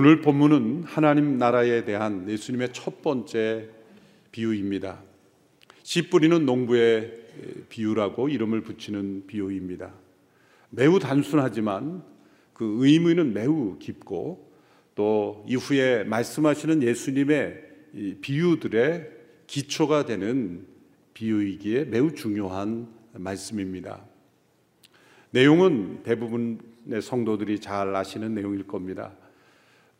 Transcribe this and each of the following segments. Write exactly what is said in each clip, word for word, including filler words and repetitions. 오늘 본문은 하나님 나라에 대한 예수님의 첫 번째 비유입니다. 씨 뿌리는 농부의 비유라고 이름을 붙이는 비유입니다. 매우 단순하지만 그 의미는 매우 깊고 또 이후에 말씀하시는 예수님의 이 비유들의 기초가 되는 비유이기에 매우 중요한 말씀입니다. 내용은 대부분의 성도들이 잘 아시는 내용일 겁니다.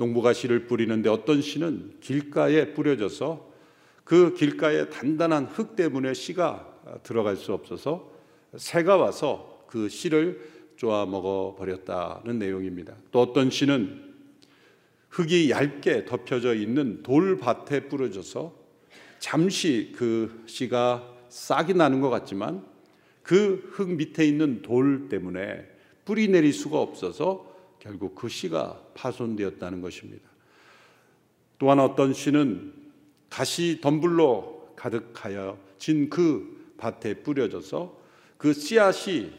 농부가 씨를 뿌리는데 어떤 씨는 길가에 뿌려져서 그 길가의 단단한 흙 때문에 씨가 들어갈 수 없어서 새가 와서 그 씨를 쪼아 먹어 버렸다는 내용입니다. 또 어떤 씨는 흙이 얇게 덮여져 있는 돌밭에 뿌려져서 잠시 그 씨가 싹이 나는 것 같지만 그 흙 밑에 있는 돌 때문에 뿌리 내릴 수가 없어서 결국 그 씨가 파손되었다는 것입니다. 또한 어떤 씨는 가시 덤불로 가득하여 진 그 밭에 뿌려져서 그 씨앗이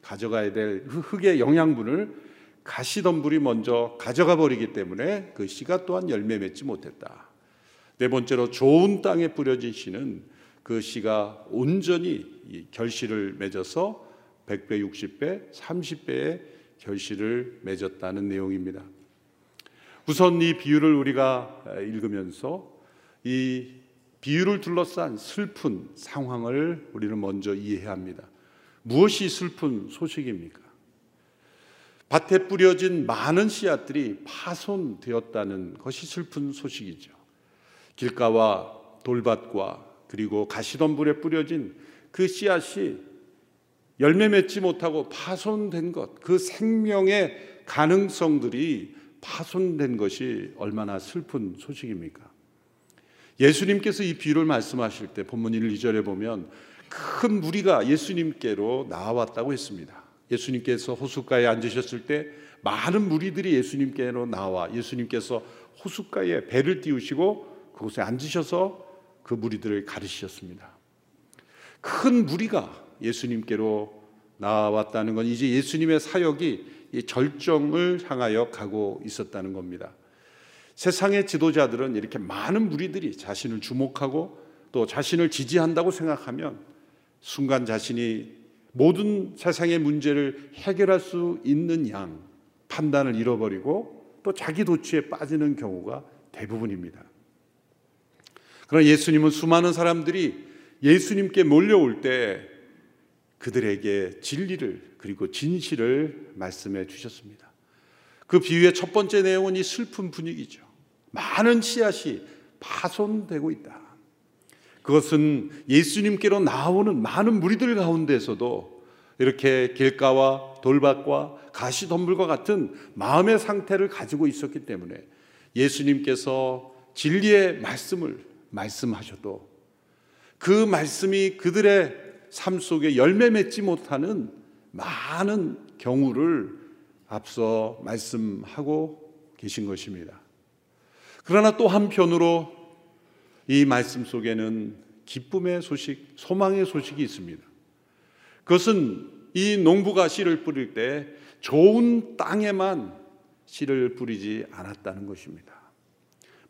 가져가야 될 흙의 영양분을 가시덤불이 먼저 가져가 버리기 때문에 그 씨가 또한 열매 맺지 못했다. 네 번째로 좋은 땅에 뿌려진 씨는 그 씨가 온전히 결실을 맺어서 백 배, 육십 배, 삼십 배의 결실을 맺었다는 내용입니다. 우선 이 비유를 우리가 읽으면서 이 비유를 둘러싼 슬픈 상황을 우리는 먼저 이해해야 합니다. 무엇이 슬픈 소식입니까? 밭에 뿌려진 많은 씨앗들이 파손되었다는 것이 슬픈 소식이죠. 길가와 돌밭과 그리고 가시덤불에 뿌려진 그 씨앗이 열매 맺지 못하고 파손된 것, 그 생명의 가능성들이 파손된 것이 얼마나 슬픈 소식입니까? 예수님께서 이 비유를 말씀하실 때 본문 일, 이 절에 보면 큰 무리가 예수님께로 나아왔다고 했습니다. 예수님께서 호숫가에 앉으셨을 때 많은 무리들이 예수님께로 나와 예수님께서 호숫가에 배를 띄우시고 그곳에 앉으셔서 그 무리들을 가르치셨습니다. 큰 무리가 예수님께로 나왔다는 건 이제 예수님의 사역이 절정을 향하여 가고 있었다는 겁니다. 세상의 지도자들은 이렇게 많은 무리들이 자신을 주목하고 또 자신을 지지한다고 생각하면 순간 자신이 모든 세상의 문제를 해결할 수 있는 양 판단을 잃어버리고 또 자기 도취에 빠지는 경우가 대부분입니다. 그러나 예수님은 수많은 사람들이 예수님께 몰려올 때 그들에게 진리를 그리고 진실을 말씀해 주셨습니다. 그 비유의 첫 번째 내용은 이 슬픈 분위기죠. 많은 씨앗이 파손되고 있다. 그것은 예수님께로 나오는 많은 무리들 가운데서도 이렇게 길가와 돌밭과 가시덤불과 같은 마음의 상태를 가지고 있었기 때문에 예수님께서 진리의 말씀을 말씀하셔도 그 말씀이 그들의 삶 속에 열매 맺지 못하는 많은 경우를 앞서 말씀하고 계신 것입니다. 그러나 또 한편으로 이 말씀 속에는 기쁨의 소식, 소망의 소식이 있습니다. 그것은 이 농부가 씨를 뿌릴 때 좋은 땅에만 씨를 뿌리지 않았다는 것입니다.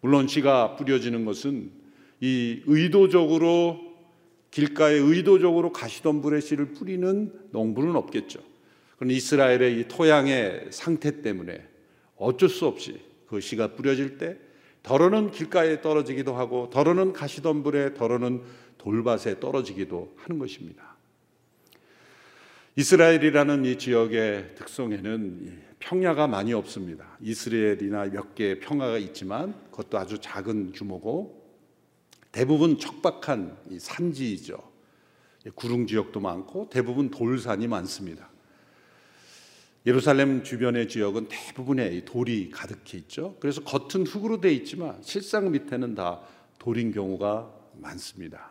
물론 씨가 뿌려지는 것은 이 의도적으로 길가에 의도적으로 가시덤불에 씨를 뿌리는 농부는 없겠죠. 그러나 이스라엘의 이 토양의 상태 때문에 어쩔 수 없이 그 씨가 뿌려질 때 더러는 길가에 떨어지기도 하고 더러는 가시덤불에 더러는 돌밭에 떨어지기도 하는 것입니다. 이스라엘이라는 이 지역의 특성에는 평야가 많이 없습니다. 이스라엘이나 몇 개의 평야가 있지만 그것도 아주 작은 규모고 대부분 척박한 이 산지이죠. 구릉 지역도 많고 대부분 돌산이 많습니다. 예루살렘 주변의 지역은 대부분의 돌이 가득히 있죠. 그래서 겉은 흙으로 되어 있지만 실상 밑에는 다 돌인 경우가 많습니다.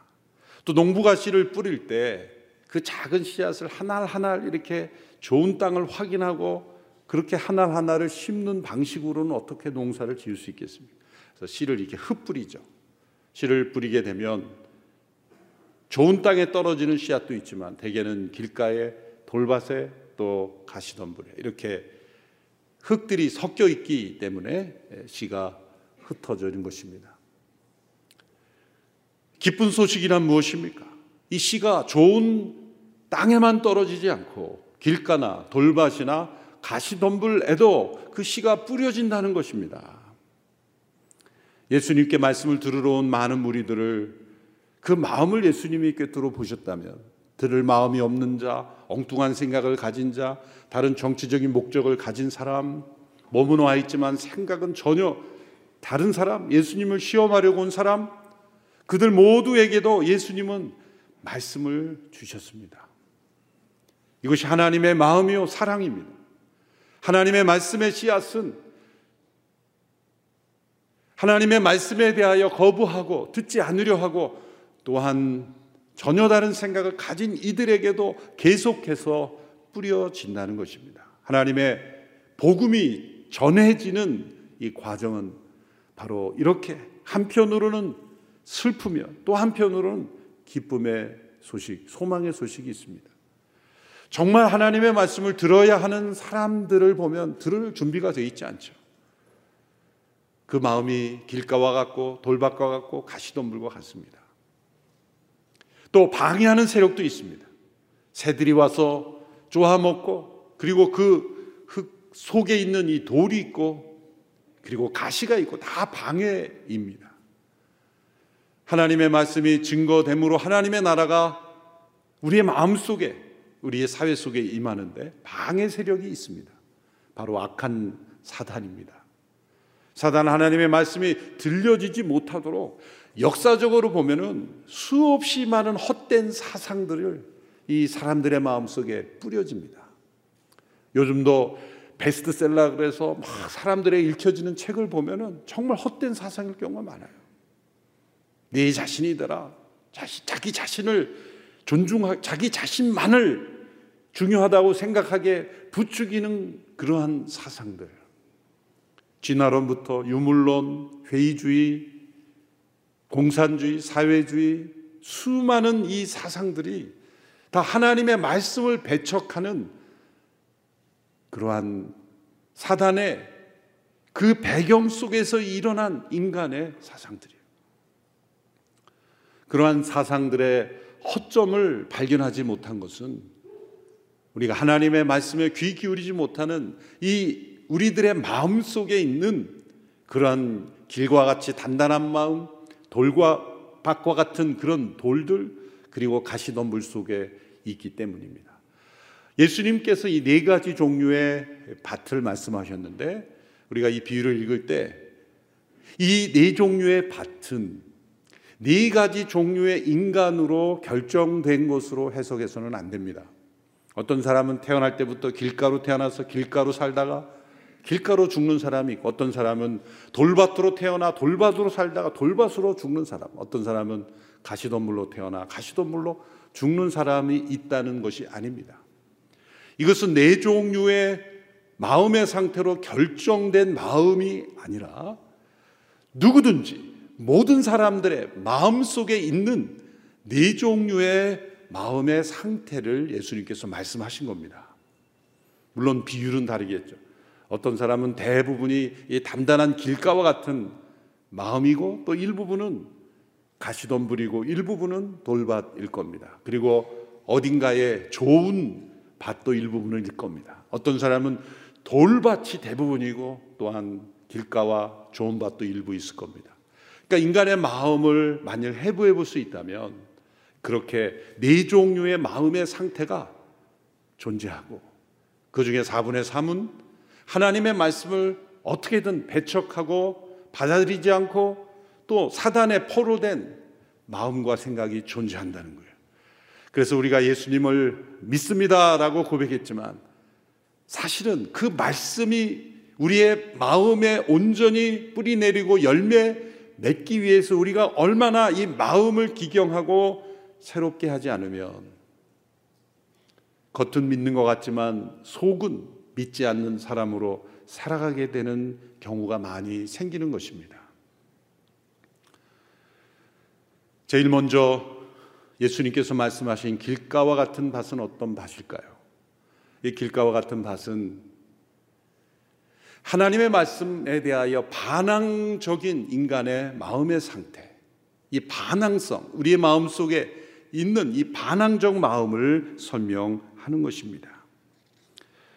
또 농부가 씨를 뿌릴 때 그 작은 씨앗을 하나하나 이렇게 좋은 땅을 확인하고 그렇게 하나하나를 심는 방식으로는 어떻게 농사를 지을 수 있겠습니까? 그래서 씨를 이렇게 흩뿌리죠. 씨를 뿌리게 되면 좋은 땅에 떨어지는 씨앗도 있지만 대개는 길가에 돌밭에 또 가시덤불에 이렇게 흙들이 섞여 있기 때문에 시가 흩어지는 것입니다. 기쁜 소식이란 무엇입니까? 이 시가 좋은 땅에만 떨어지지 않고 길가나 돌밭이나 가시덤불에도 그 씨가 뿌려진다는 것입니다. 예수님께 말씀을 들으러 온 많은 무리들을 그 마음을 예수님이 꿰뚫어 보셨다면 들을 마음이 없는 자, 엉뚱한 생각을 가진 자, 다른 정치적인 목적을 가진 사람, 몸은 와 있지만 생각은 전혀 다른 사람, 예수님을 시험하려고 온 사람, 그들 모두에게도 예수님은 말씀을 주셨습니다. 이것이 하나님의 마음이요 사랑입니다. 하나님의 말씀의 씨앗은 하나님의 말씀에 대하여 거부하고 듣지 않으려 하고 또한 전혀 다른 생각을 가진 이들에게도 계속해서 뿌려진다는 것입니다. 하나님의 복음이 전해지는 이 과정은 바로 이렇게 한편으로는 슬프며 또 한편으로는 기쁨의 소식, 소망의 소식이 있습니다. 정말 하나님의 말씀을 들어야 하는 사람들을 보면 들을 준비가 되어 있지 않죠. 그 마음이 길가와 같고 돌밭과 같고 가시덤불과 같습니다. 또 방해하는 세력도 있습니다. 새들이 와서 쪼아먹고, 그리고 그 흙 속에 있는 이 돌이 있고, 그리고 가시가 있고, 다 방해입니다. 하나님의 말씀이 증거됨으로 하나님의 나라가 우리의 마음속에, 우리의 사회 속에 임하는데 방해 세력이 있습니다. 바로 악한 사단입니다. 사단은 하나님의 말씀이 들려지지 못하도록 역사적으로 보면은 수없이 많은 헛된 사상들을 이 사람들의 마음속에 뿌려집니다. 요즘도 베스트셀러 그래서 막 사람들의 읽혀지는 책을 보면은 정말 헛된 사상일 경우가 많아요. 네 자신이더라. 자시, 자기 자신을 존중하고 자기 자신만을 중요하다고 생각하게 부추기는 그러한 사상들, 진화론부터 유물론, 회의주의, 공산주의, 사회주의, 수많은 이 사상들이 다 하나님의 말씀을 배척하는 그러한 사단의 그 배경 속에서 일어난 인간의 사상들이에요. 그러한 사상들의 허점을 발견하지 못한 것은 우리가 하나님의 말씀에 귀 기울이지 못하는 이 우리들의 마음 속에 있는 그러한 길과 같이 단단한 마음, 돌과 밭과 같은 그런 돌들, 그리고 가시덤불 속에 있기 때문입니다. 예수님께서 이 네 가지 종류의 밭을 말씀하셨는데 우리가 이 비유를 읽을 때 이 네 종류의 밭은 네 가지 종류의 인간으로 결정된 것으로 해석해서는 안 됩니다. 어떤 사람은 태어날 때부터 길가로 태어나서 길가로 살다가 길가로 죽는 사람이 있고, 어떤 사람은 돌밭으로 태어나 돌밭으로 살다가 돌밭으로 죽는 사람, 어떤 사람은 가시덤불로 태어나 가시덤불로 죽는 사람이 있다는 것이 아닙니다. 이것은 네 종류의 마음의 상태로 결정된 마음이 아니라 누구든지 모든 사람들의 마음속에 있는 네 종류의 마음의 상태를 예수님께서 말씀하신 겁니다. 물론 비율은 다르겠죠. 어떤 사람은 대부분이 이 단단한 길가와 같은 마음이고, 또 일부분은 가시덤불이고 일부분은 돌밭일 겁니다. 그리고 어딘가에 좋은 밭도 일부분일 겁니다. 어떤 사람은 돌밭이 대부분이고 또한 길가와 좋은 밭도 일부 있을 겁니다. 그러니까 인간의 마음을 만일 해부해 볼 수 있다면 그렇게 네 종류의 마음의 상태가 존재하고, 그중에 사분의 삼은 하나님의 말씀을 어떻게든 배척하고 받아들이지 않고 또 사단의 포로 된 마음과 생각이 존재한다는 거예요. 그래서 우리가 예수님을 믿습니다라고 고백했지만 사실은 그 말씀이 우리의 마음에 온전히 뿌리 내리고 열매 맺기 위해서 우리가 얼마나 이 마음을 기경하고 새롭게 하지 않으면, 겉은 믿는 것 같지만 속은 믿지 않는 사람으로 살아가게 되는 경우가 많이 생기는 것입니다. 제일 먼저 예수님께서 말씀하신 길가와 같은 밭은 어떤 밭일까요? 이 길가와 같은 밭은 하나님의 말씀에 대하여 반항적인 인간의 마음의 상태, 이 반항성, 우리의 마음 속에 있는 이 반항적 마음을 설명하는 것입니다.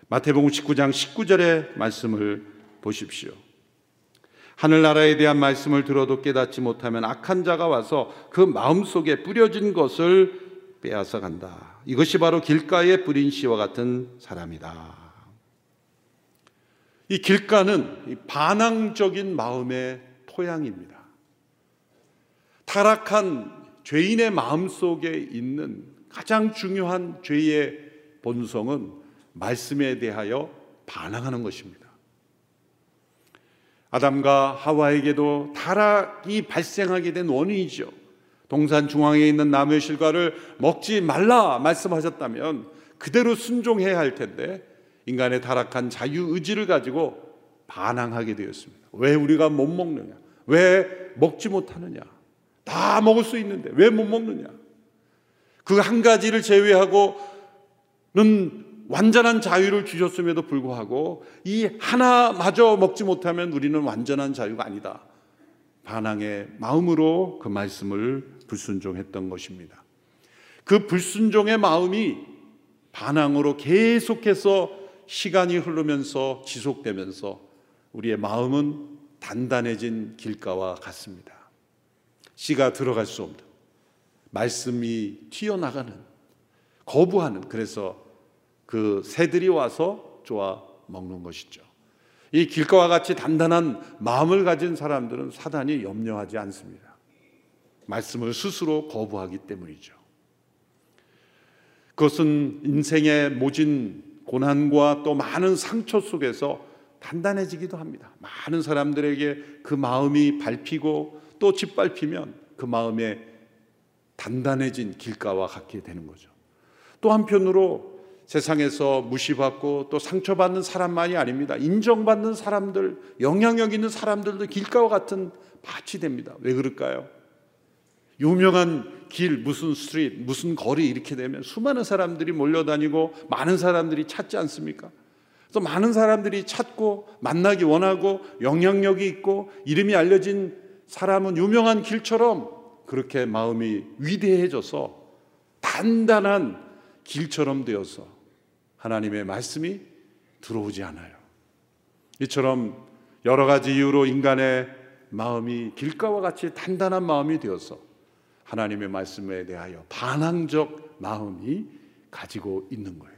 마태복음 십구 장 십구 절의 말씀을 보십시오. 하늘나라에 대한 말씀을 들어도 깨닫지 못하면 악한 자가 와서 그 마음속에 뿌려진 것을 빼앗아 간다. 이것이 바로 길가에 뿌린 씨와 같은 사람이다. 이 길가는 반항적인 마음의 토양입니다. 타락한 죄인의 마음속에 있는 가장 중요한 죄의 본성은 말씀에 대하여 반항하는 것입니다. 아담과 하와에게도 타락이 발생하게 된 원인이죠. 동산 중앙에 있는 나무의 실과를 먹지 말라 말씀하셨다면 그대로 순종해야 할 텐데 인간의 타락한 자유의지를 가지고 반항하게 되었습니다. 왜 우리가 못 먹느냐? 왜 먹지 못하느냐? 다 먹을 수 있는데 왜 못 먹느냐? 그 한 가지를 제외하고는 완전한 자유를 주셨음에도 불구하고 이 하나마저 먹지 못하면 우리는 완전한 자유가 아니다. 반항의 마음으로 그 말씀을 불순종했던 것입니다. 그 불순종의 마음이 반항으로 계속해서 시간이 흐르면서 지속되면서 우리의 마음은 단단해진 길가와 같습니다. 씨가 들어갈 수 없는, 말씀이 튀어나가는, 거부하는, 그래서 그 새들이 와서 쪼아 먹는 것이죠. 이 길가와 같이 단단한 마음을 가진 사람들은 사단이 염려하지 않습니다. 말씀을 스스로 거부하기 때문이죠. 그것은 인생의 모진 고난과 또 많은 상처 속에서 단단해지기도 합니다. 많은 사람들에게 그 마음이 밟히고 또 짓밟히면 그 마음에 단단해진 길가와 같게 되는 거죠. 또 한편으로 세상에서 무시받고 또 상처받는 사람만이 아닙니다. 인정받는 사람들, 영향력 있는 사람들도 길가와 같은 밭이 됩니다. 왜 그럴까요? 유명한 길, 무슨 스트리트, 무슨 거리 이렇게 되면 수많은 사람들이 몰려다니고 많은 사람들이 찾지 않습니까? 또 많은 사람들이 찾고 만나기 원하고 영향력이 있고 이름이 알려진 사람은 유명한 길처럼 그렇게 마음이 위대해져서 단단한 길처럼 되어서 하나님의 말씀이 들어오지 않아요. 이처럼 여러 가지 이유로 인간의 마음이 길가와 같이 단단한 마음이 되어서 하나님의 말씀에 대하여 반항적 마음이 가지고 있는 거예요.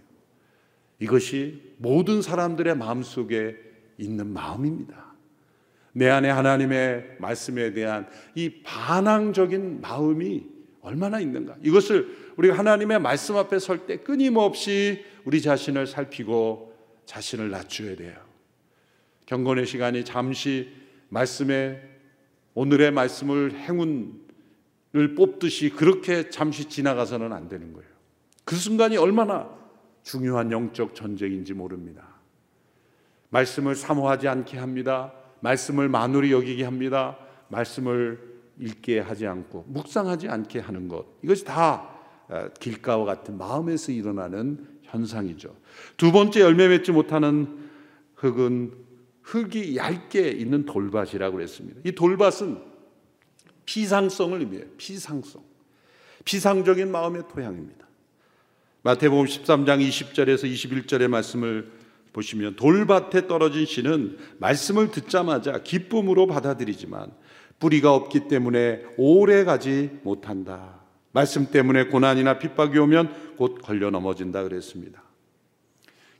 이것이 모든 사람들의 마음속에 있는 마음입니다. 내 안에 하나님의 말씀에 대한 이 반항적인 마음이 얼마나 있는가. 이것을 우리가 하나님의 말씀 앞에 설 때 끊임없이 우리 자신을 살피고 자신을 낮춰야 돼요. 경건의 시간이 잠시 말씀에, 오늘의 말씀을 행운을 뽑듯이 그렇게 잠시 지나가서는 안 되는 거예요. 그 순간이 얼마나 중요한 영적 전쟁인지 모릅니다. 말씀을 사모하지 않게 합니다. 말씀을 만홀히 여기게 합니다. 말씀을 읽게 하지 않고 묵상하지 않게 하는 것, 이것이 다 길가와 같은 마음에서 일어나는 현상이죠. 두 번째, 열매 맺지 못하는 흙은 흙이 얇게 있는 돌밭이라고 했습니다. 이 돌밭은 피상성을 의미해요. 피상성, 피상적인 마음의 토양입니다. 마태복음 십삼 장 이십 절에서 이십일 절의 말씀을 보시면 돌밭에 떨어진 씨는 말씀을 듣자마자 기쁨으로 받아들이지만 뿌리가 없기 때문에 오래 가지 못한다. 말씀 때문에 고난이나 핍박이 오면 곧 걸려 넘어진다 그랬습니다.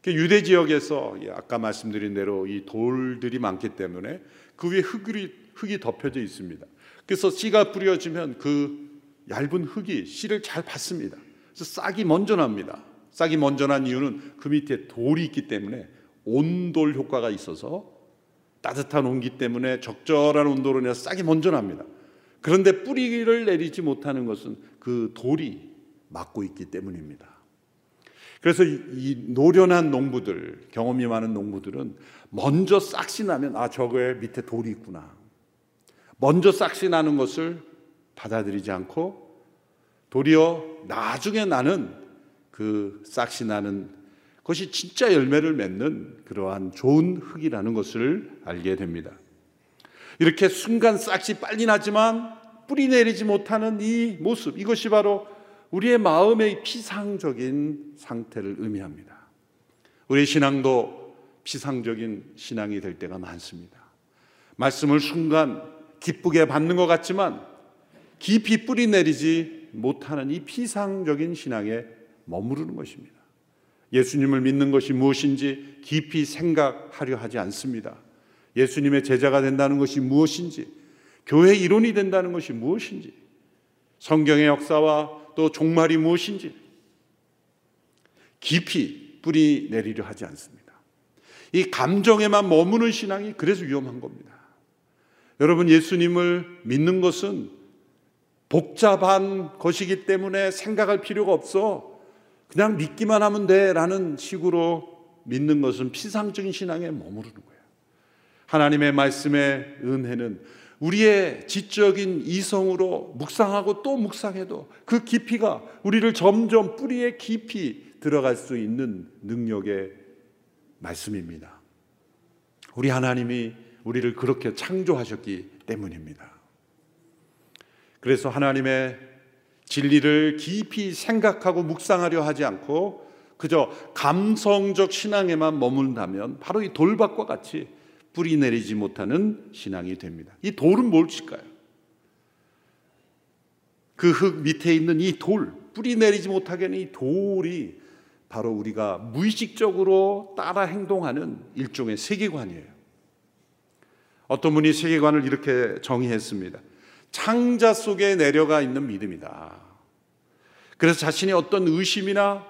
유대 지역에서 아까 말씀드린 대로 이 돌들이 많기 때문에 그 위에 흙이, 흙이 덮여져 있습니다. 그래서 씨가 뿌려지면 그 얇은 흙이 씨를 잘 받습니다. 그래서 싹이 먼저 납니다. 싹이 먼저 난 이유는 그 밑에 돌이 있기 때문에 온돌 효과가 있어서 따뜻한 온기 때문에 적절한 온도로 내서 싹이 먼저 납니다. 그런데 뿌리를 내리지 못하는 것은 그 돌이 막고 있기 때문입니다. 그래서 이 노련한 농부들, 경험이 많은 농부들은 먼저 싹이 나면 아, 저거에 밑에 돌이 있구나. 먼저 싹이 나는 것을 받아들이지 않고 도리어 나중에 나는 그 싹이 나는 그것이 진짜 열매를 맺는 그러한 좋은 흙이라는 것을 알게 됩니다. 이렇게 순간 싹이 빨리 나지만 뿌리 내리지 못하는 이 모습, 이것이 바로 우리의 마음의 피상적인 상태를 의미합니다. 우리의 신앙도 피상적인 신앙이 될 때가 많습니다. 말씀을 순간 기쁘게 받는 것 같지만 깊이 뿌리 내리지 못하는 이 피상적인 신앙에 머무르는 것입니다. 예수님을 믿는 것이 무엇인지 깊이 생각하려 하지 않습니다. 예수님의 제자가 된다는 것이 무엇인지, 교회 이론이 된다는 것이 무엇인지, 성경의 역사와 또 종말이 무엇인지 깊이 뿌리 내리려 하지 않습니다. 이 감정에만 머무는 신앙이 그래서 위험한 겁니다. 여러분, 예수님을 믿는 것은 복잡한 것이기 때문에 생각할 필요가 없어, 그냥 믿기만 하면 돼 라는 식으로 믿는 것은 피상적인 신앙에 머무르는 거예요. 하나님의 말씀의 은혜는 우리의 지적인 이성으로 묵상하고 또 묵상해도 그 깊이가 우리를 점점 뿌리에 깊이 들어갈 수 있는 능력의 말씀입니다. 우리 하나님이 우리를 그렇게 창조하셨기 때문입니다. 그래서 하나님의 진리를 깊이 생각하고 묵상하려 하지 않고 그저 감성적 신앙에만 머문다면 바로 이 돌밭과 같이 뿌리 내리지 못하는 신앙이 됩니다. 이 돌은 뭘까요? 그 흙 밑에 있는 이 돌, 뿌리 내리지 못하게 하는 이 돌이 바로 우리가 무의식적으로 따라 행동하는 일종의 세계관이에요. 어떤 분이 세계관을 이렇게 정의했습니다. 창자 속에 내려가 있는 믿음이다. 그래서 자신이 어떤 의심이나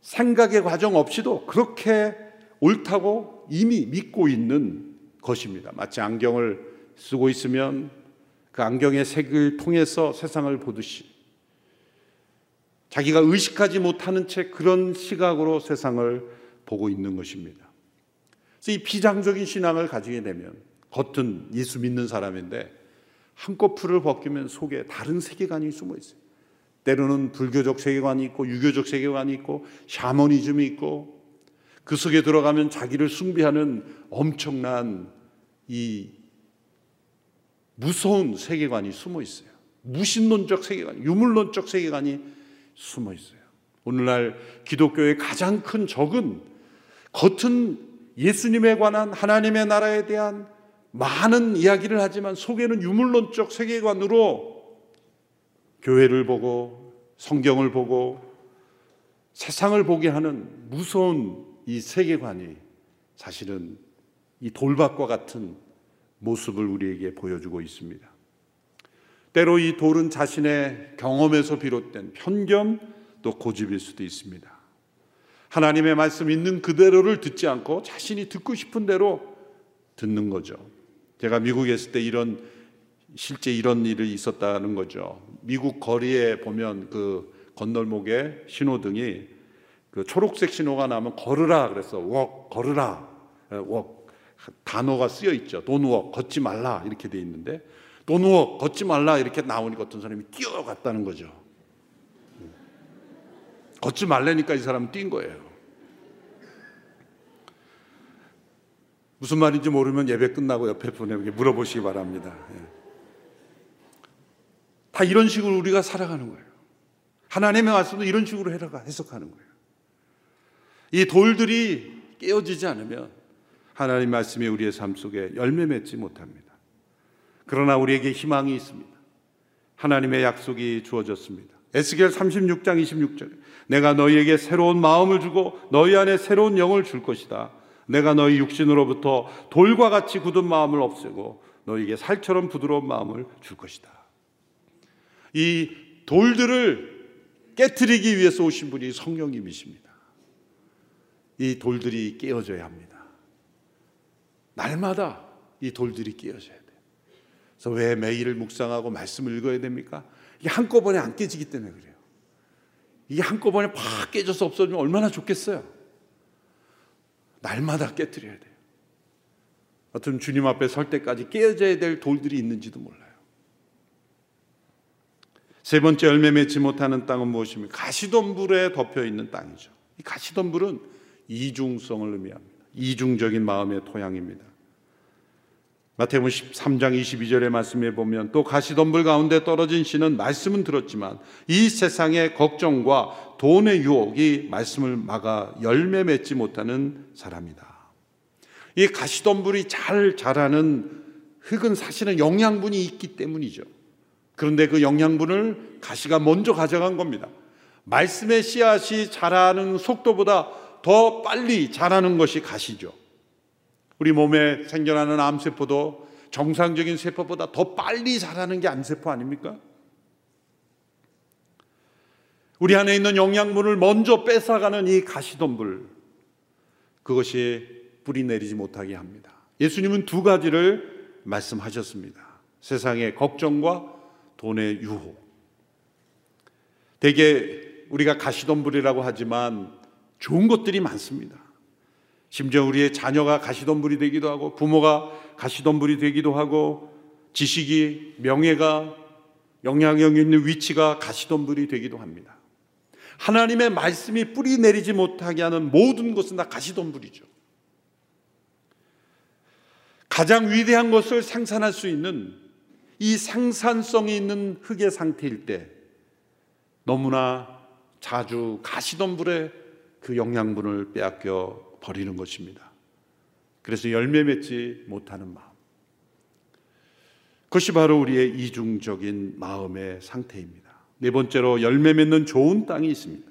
생각의 과정 없이도 그렇게 옳다고 이미 믿고 있는 것입니다. 마치 안경을 쓰고 있으면 그 안경의 색을 통해서 세상을 보듯이 자기가 의식하지 못하는 채 그런 시각으로 세상을 보고 있는 것입니다. 그래서 이 피상적인 신앙을 가지게 되면 겉은 예수 믿는 사람인데 한꺼풀을 벗기면 속에 다른 세계관이 숨어 있어요. 때로는 불교적 세계관이 있고 유교적 세계관이 있고 샤머니즘이 있고 그 속에 들어가면 자기를 숭배하는 엄청난 이 무서운 세계관이 숨어 있어요. 무신론적 세계관, 유물론적 세계관이 숨어 있어요. 오늘날 기독교의 가장 큰 적은 겉은 예수님에 관한 하나님의 나라에 대한 많은 이야기를 하지만 속에는 유물론적 세계관으로 교회를 보고 성경을 보고 세상을 보게 하는 무서운 이 세계관이 사실은 이 돌밭과 같은 모습을 우리에게 보여주고 있습니다. 때로 이 돌은 자신의 경험에서 비롯된 편견 또 고집일 수도 있습니다. 하나님의 말씀 있는 그대로를 듣지 않고 자신이 듣고 싶은 대로 듣는 거죠. 제가 미국에 있을 때 이런 실제 이런 일이 있었다는 거죠. 미국 거리에 보면 그 건널목에 신호등이 그 초록색 신호가 나면 걸으라 그래서 walk, 걸으라 walk 단어가 쓰여 있죠. don't walk, 걷지 말라 이렇게 돼 있는데 don't walk, 걷지 말라 이렇게 나오니까 어떤 사람이 뛰어갔다는 거죠. 걷지 말라니까 이 사람은 뛴 거예요. 무슨 말인지 모르면 예배 끝나고 옆에 분에 물어보시기 바랍니다. 다 이런 식으로 우리가 살아가는 거예요. 하나님의 말씀도 이런 식으로 해석하는 거예요. 이 돌들이 깨어지지 않으면 하나님 말씀이 우리의 삶 속에 열매 맺지 못합니다. 그러나 우리에게 희망이 있습니다. 하나님의 약속이 주어졌습니다. 에스겔 삼십육 장 이십육 절, 내가 너희에게 새로운 마음을 주고 너희 안에 새로운 영을 줄 것이다. 내가 너희 육신으로부터 돌과 같이 굳은 마음을 없애고 너희에게 살처럼 부드러운 마음을 줄 것이다. 이 돌들을 깨트리기 위해서 오신 분이 성령님이십니다. 이 돌들이 깨어져야 합니다. 날마다 이 돌들이 깨어져야 돼요. 그래서 왜 매일 묵상하고 말씀을 읽어야 됩니까? 이게 한꺼번에 안 깨지기 때문에 그래요. 이게 한꺼번에 팍 깨져서 없어지면 얼마나 좋겠어요. 날마다 깨트려야 돼요. 하여튼 주님 앞에 설 때까지 깨어져야 될 돌들이 있는지도 몰라요. 세 번째, 열매 맺지 못하는 땅은 무엇입니까? 가시덤불에 덮여 있는 땅이죠. 이 가시덤불은 이중성을 의미합니다. 이중적인 마음의 토양입니다. 마태복음 십삼 장 이십이 절의 말씀에 보면 또 가시덤불 가운데 떨어진 씨는 말씀은 들었지만 이 세상의 걱정과 돈의 유혹이 말씀을 막아 열매 맺지 못하는 사람이다. 이 가시덤불이 잘 자라는 흙은 사실은 영양분이 있기 때문이죠. 그런데 그 영양분을 가시가 먼저 가져간 겁니다. 말씀의 씨앗이 자라는 속도보다 더 빨리 자라는 것이 가시죠. 우리 몸에 생겨나는 암세포도 정상적인 세포보다 더 빨리 자라는 게 암세포 아닙니까? 우리 안에 있는 영양분을 먼저 뺏어가는 이 가시덤불, 그것이 뿌리 내리지 못하게 합니다. 예수님은 두 가지를 말씀하셨습니다. 세상의 걱정과 돈의 유혹. 대개 우리가 가시덤불이라고 하지만 좋은 것들이 많습니다. 심지어 우리의 자녀가 가시덤불이 되기도 하고, 부모가 가시덤불이 되기도 하고, 지식이, 명예가, 영향력 있는 위치가 가시덤불이 되기도 합니다. 하나님의 말씀이 뿌리 내리지 못하게 하는 모든 것은 다 가시덤불이죠. 가장 위대한 것을 생산할 수 있는 이 생산성이 있는 흙의 상태일 때 너무나 자주 가시덤불에 그 영양분을 빼앗겨 버리는 것입니다. 그래서 열매 맺지 못하는 마음, 그것이 바로 우리의 이중적인 마음의 상태입니다. 네 번째로, 열매 맺는 좋은 땅이 있습니다.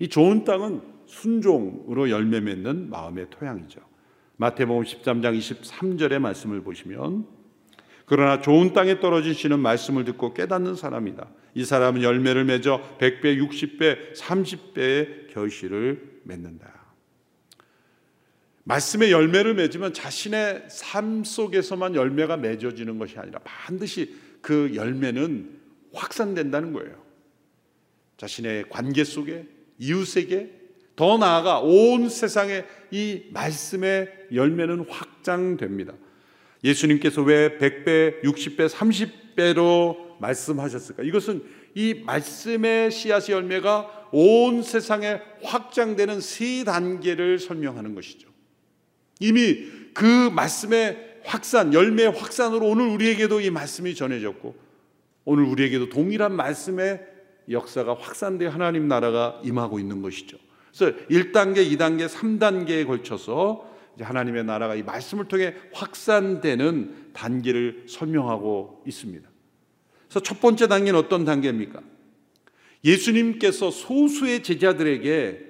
이 좋은 땅은 순종으로 열매 맺는 마음의 토양이죠. 마태복음 십삼 장 이십삼 절의 말씀을 보시면, 그러나 좋은 땅에 떨어진 씨는 말씀을 듣고 깨닫는 사람이다. 이 사람은 열매를 맺어 백 배, 육십 배, 삼십 배의 결실을 맺는다. 말씀의 열매를 맺으면 자신의 삶 속에서만 열매가 맺어지는 것이 아니라 반드시 그 열매는 확산된다는 거예요. 자신의 관계 속에, 이웃에게, 더 나아가 온 세상에 이 말씀의 열매는 확장됩니다. 예수님께서 왜 백 배, 육십 배, 삼십 배로 말씀하셨을까? 이것은 이 말씀의 씨앗의 열매가 온 세상에 확장되는 세 단계를 설명하는 것이죠. 이미 그 말씀의 확산, 열매의 확산으로 오늘 우리에게도 이 말씀이 전해졌고, 오늘 우리에게도 동일한 말씀의 역사가 확산되어 하나님 나라가 임하고 있는 것이죠. 그래서 일 단계, 이 단계, 삼 단계에 걸쳐서 이제 하나님의 나라가 이 말씀을 통해 확산되는 단계를 설명하고 있습니다. 그래서 첫 번째 단계는 어떤 단계입니까? 예수님께서 소수의 제자들에게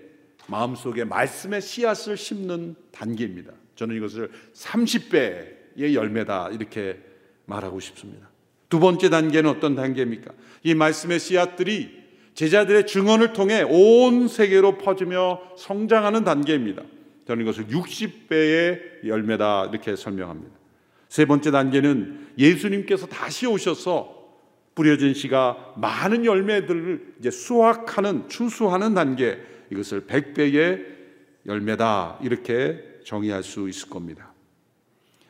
마음속에 말씀의 씨앗을 심는 단계입니다. 저는 이것을 삼십 배의 열매다, 이렇게 말하고 싶습니다. 두 번째 단계는 어떤 단계입니까? 이 말씀의 씨앗들이 제자들의 증언을 통해 온 세계로 퍼지며 성장하는 단계입니다. 저는 이것을 육십 배의 열매다, 이렇게 설명합니다. 세 번째 단계는 예수님께서 다시 오셔서 뿌려진 씨가 많은 열매들을 이제 수확하는, 추수하는 단계, 이것을 백 배의 열매다, 이렇게 정의할 수 있을 겁니다.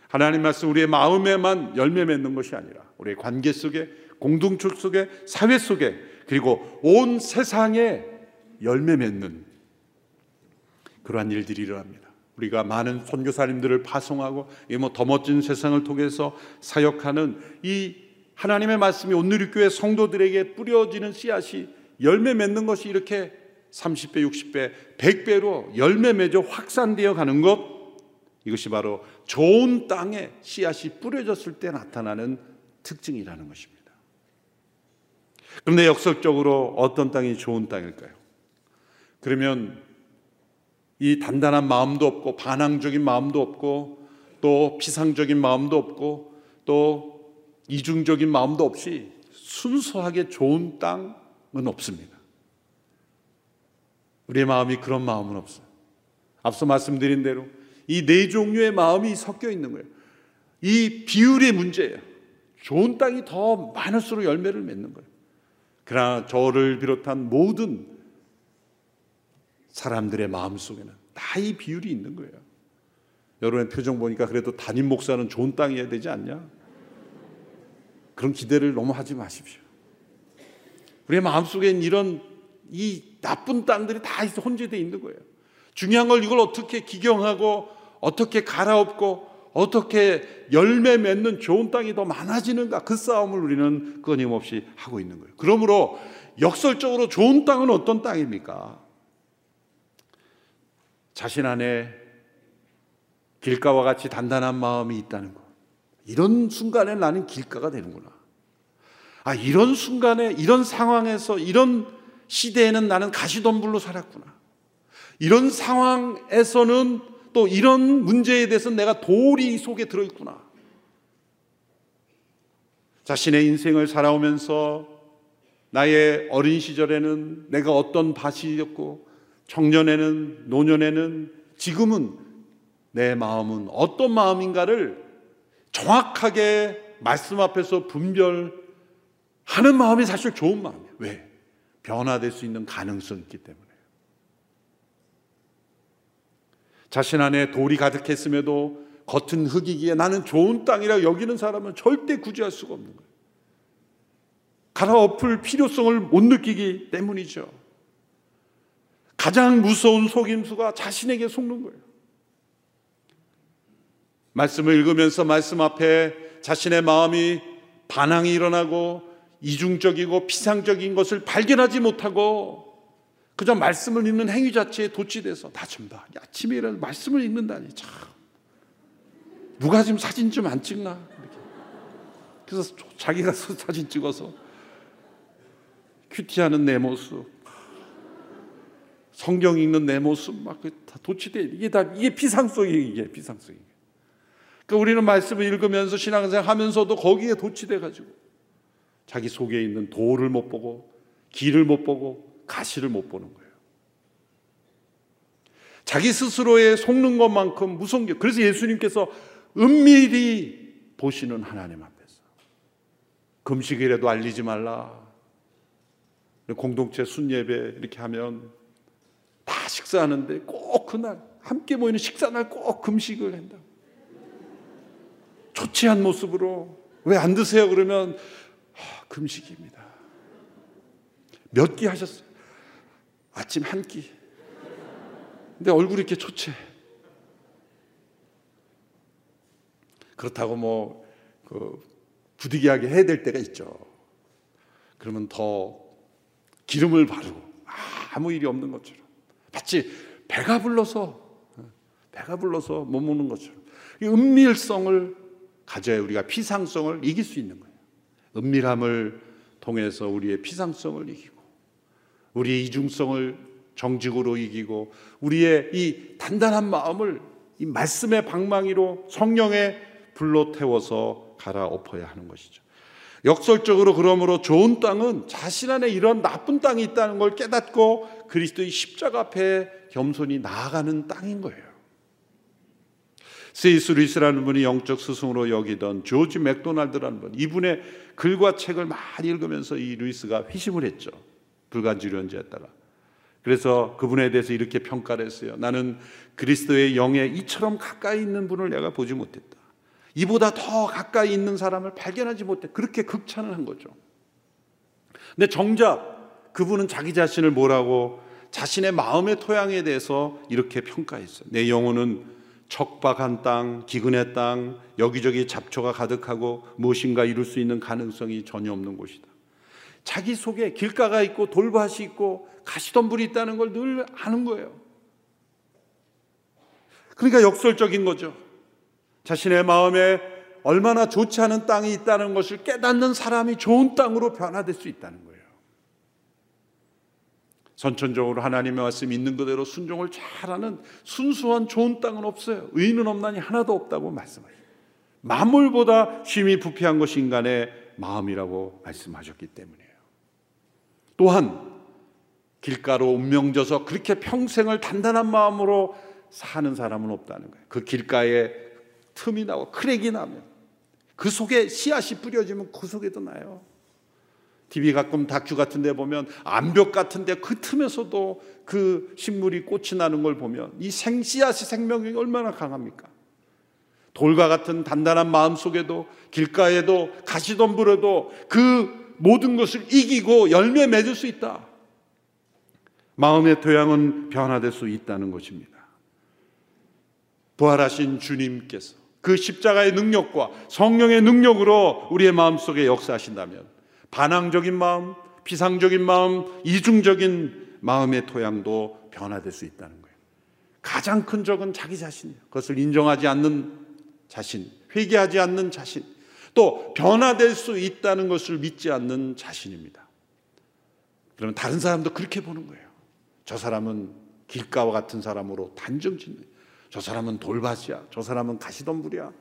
하나님 말씀, 우리의 마음에만 열매 맺는 것이 아니라 우리의 관계 속에, 공동체 속에, 사회 속에, 그리고 온 세상에 열매 맺는 그러한 일들이 일어납니다. 우리가 많은 선교사님들을 파송하고 뭐 더 멋진 세상을 통해서 사역하는 이 하나님의 말씀이 온누리교회 성도들에게 뿌려지는 씨앗이 열매 맺는 것이 이렇게 삼십 배, 육십 배, 백 배로 열매 맺어 확산되어 가는 것, 이것이 바로 좋은 땅에 씨앗이 뿌려졌을 때 나타나는 특징이라는 것입니다. 그런데 역설적으로 어떤 땅이 좋은 땅일까요? 그러면 이 단단한 마음도 없고, 반항적인 마음도 없고, 또 피상적인 마음도 없고, 또 이중적인 마음도 없이 순수하게 좋은 땅은 없습니다. 우리의 마음이 그런 마음은 없어요. 앞서 말씀드린 대로 이 네 종류의 마음이 섞여 있는 거예요. 이 비율의 문제예요. 좋은 땅이 더 많을수록 열매를 맺는 거예요. 그러나 저를 비롯한 모든 사람들의 마음 속에는 다 이 비율이 있는 거예요. 여러분의 표정 보니까 그래도 담임 목사는 좋은 땅이어야 되지 않냐? 그런 기대를 너무 하지 마십시오. 우리의 마음 속에는 이런 이 나쁜 땅들이 다 혼재되어 있는 거예요. 중요한 건 이걸 어떻게 기경하고 어떻게 갈아엎고 어떻게 열매 맺는 좋은 땅이 더 많아지는가, 그 싸움을 우리는 끊임없이 하고 있는 거예요. 그러므로 역설적으로 좋은 땅은 어떤 땅입니까? 자신 안에 길가와 같이 단단한 마음이 있다는 것. 이런 순간에 나는 길가가 되는구나. 아, 이런 순간에, 이런 상황에서, 이런 시대에는 나는 가시덤불로 살았구나. 이런 상황에서는 또 이런 문제에 대해서는 내가 도리 속에 들어있구나. 자신의 인생을 살아오면서 나의 어린 시절에는 내가 어떤 밭이었고, 청년에는, 노년에는, 지금은 내 마음은 어떤 마음인가를 정확하게 말씀 앞에서 분별하는 마음이 사실 좋은 마음이에요. 왜? 변화될 수 있는 가능성이 있기 때문에. 자신 안에 돌이 가득했음에도 겉은 흙이기에 나는 좋은 땅이라 여기는 사람은 절대 구제할 수가 없는 거예요. 갈아엎을 필요성을 못 느끼기 때문이죠. 가장 무서운 속임수가 자신에게 속는 거예요. 말씀을 읽으면서 말씀 앞에 자신의 마음이 반항이 일어나고 이중적이고 피상적인 것을 발견하지 못하고 그저 말씀을 읽는 행위 자체에 도취돼서 나 좀 봐. 아침에 일어나서 말씀을 읽는다니 참. 누가 지금 사진 좀 안 찍나? 이렇게. 그래서 자기가 사진 찍어서 큐티하는 내 모습, 성경 읽는 내 모습 막 다 도취돼. 이게 다 이게 피상성이에요. 이게 피상성이에요. 그러니까 우리는 말씀을 읽으면서 신앙생활 하면서도 거기에 도취돼가지고 자기 속에 있는 도를 못 보고 길을 못 보고 가시를 못 보는 거예요. 자기 스스로에 속는 것만큼 무서운 게, 그래서 예수님께서 은밀히 보시는 하나님 앞에서 금식이라도 알리지 말라. 공동체 순예배 이렇게 하면 다 식사하는데 꼭 그날 함께 모이는 식사날 꼭 금식을 한다. 초췌한 모습으로 왜 안 드세요? 그러면 아, 금식입니다. 몇 끼 하셨어요? 아침 한 끼. 근데 얼굴이 이렇게 초췌해. 그렇다고 뭐 그 부득이하게 해야 될 때가 있죠. 그러면 더 기름을 바르고 아무 일이 없는 것처럼. 마치 배가 불러서 배가 불러서 못 먹는 것처럼. 이 은밀성을 가져야 우리가 피상성을 이길 수 있는 거예요. 은밀함을 통해서 우리의 피상성을 이기고 우리의 이중성을 정직으로 이기고 우리의 이 단단한 마음을 이 말씀의 방망이로 성령의 불로 태워서 갈아엎어야 하는 것이죠. 역설적으로 그러므로 좋은 땅은 자신 안에 이런 나쁜 땅이 있다는 걸 깨닫고 그리스도의 십자가 앞에 겸손히 나아가는 땅인 거예요. C.S. 루이스라는 분이 영적 스승으로 여기던 조지 맥도날드라는 분, 이분의 글과 책을 많이 읽으면서 이 루이스가 회심을 했죠. 불간지련자에 따라. 그래서 그분에 대해서 이렇게 평가를 했어요. 나는 그리스도의 영에 이처럼 가까이 있는 분을 내가 보지 못했다. 이보다 더 가까이 있는 사람을 발견하지 못했다. 그렇게 극찬을 한 거죠. 근데 정작 그분은 자기 자신을 뭐라고, 자신의 마음의 토양에 대해서 이렇게 평가했어요. 내 영혼은 척박한 땅, 기근의 땅, 여기저기 잡초가 가득하고 무엇인가 이룰 수 있는 가능성이 전혀 없는 곳이다. 자기 속에 길가가 있고 돌밭이 있고 가시덤불이 있다는 걸 늘 아는 거예요. 그러니까 역설적인 거죠. 자신의 마음에 얼마나 좋지 않은 땅이 있다는 것을 깨닫는 사람이 좋은 땅으로 변화될 수 있다는 거예요. 선천적으로 하나님의 말씀 있는 그대로 순종을 잘하는 순수한 좋은 땅은 없어요. 의인은 없나니 하나도 없다고 말씀하셨어요. 만물보다 쉼이 부패한 것이 인간의 마음이라고 말씀하셨기 때문이에요. 또한 길가로 운명져서 그렇게 평생을 단단한 마음으로 사는 사람은 없다는 거예요. 그 길가에 틈이 나고 크랙이 나면 그 속에 씨앗이 뿌려지면 그 속에도 나요. 티비 가끔 다큐 같은 데 보면 암벽 같은 데 그 틈에서도 그 식물이 꽃이 나는 걸 보면 이 생씨앗이 생명력이 얼마나 강합니까? 돌과 같은 단단한 마음 속에도 길가에도 가시덤불에도 그 모든 것을 이기고 열매 맺을 수 있다. 마음의 토양은 변화될 수 있다는 것입니다. 부활하신 주님께서 그 십자가의 능력과 성령의 능력으로 우리의 마음속에 역사하신다면 반항적인 마음, 비상적인 마음, 이중적인 마음의 토양도 변화될 수 있다는 거예요. 가장 큰 적은 자기 자신이에요. 그것을 인정하지 않는 자신, 회개하지 않는 자신, 또 변화될 수 있다는 것을 믿지 않는 자신입니다. 그러면 다른 사람도 그렇게 보는 거예요. 저 사람은 길가와 같은 사람으로 단정짓는, 저 사람은 돌밭이야, 저 사람은 가시덤불이야.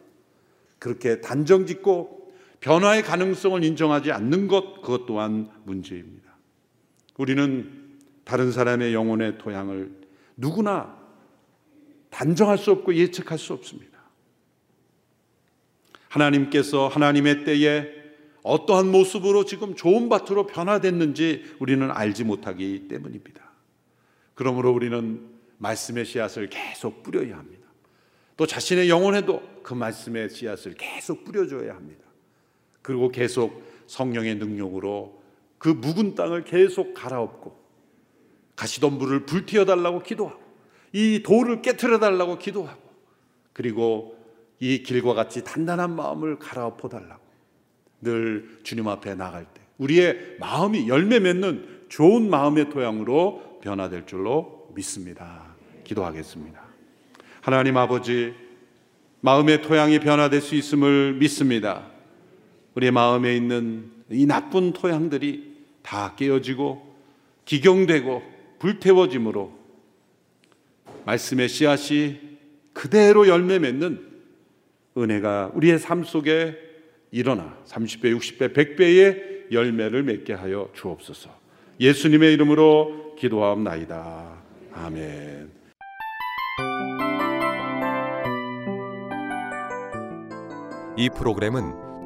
그렇게 단정짓고 변화의 가능성을 인정하지 않는 것, 그것 또한 문제입니다. 우리는 다른 사람의 영혼의 토양을 누구나 단정할 수 없고 예측할 수 없습니다. 하나님께서 하나님의 때에 어떠한 모습으로 지금 좋은 밭으로 변화됐는지 우리는 알지 못하기 때문입니다. 그러므로 우리는 말씀의 씨앗을 계속 뿌려야 합니다. 또 자신의 영혼에도 그 말씀의 씨앗을 계속 뿌려줘야 합니다. 그리고 계속 성령의 능력으로 그 묵은 땅을 계속 갈아엎고, 가시덤불을 불태워달라고 기도하고, 이 돌을 깨트려달라고 기도하고, 그리고 이 길과 같이 단단한 마음을 갈아엎어달라고 늘 주님 앞에 나갈 때 우리의 마음이 열매 맺는 좋은 마음의 토양으로 변화될 줄로 믿습니다. 기도하겠습니다. 하나님 아버지, 마음의 토양이 변화될 수 있음을 믿습니다. 우리의 마음에 있는 이 나쁜 토양들이 다 깨어지고 기경되고 불태워짐으로 말씀의 씨앗이 그대로 열매 맺는 은혜가 우리의 삶 속에 일어나 삼십 배, 육십 배, 백 배의 열매를 맺게 하여 주옵소서. 예수님의 이름으로 기도하옵나이다. 아멘. 이 프로그램은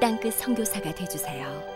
땅끝 선교사가 되어주세요.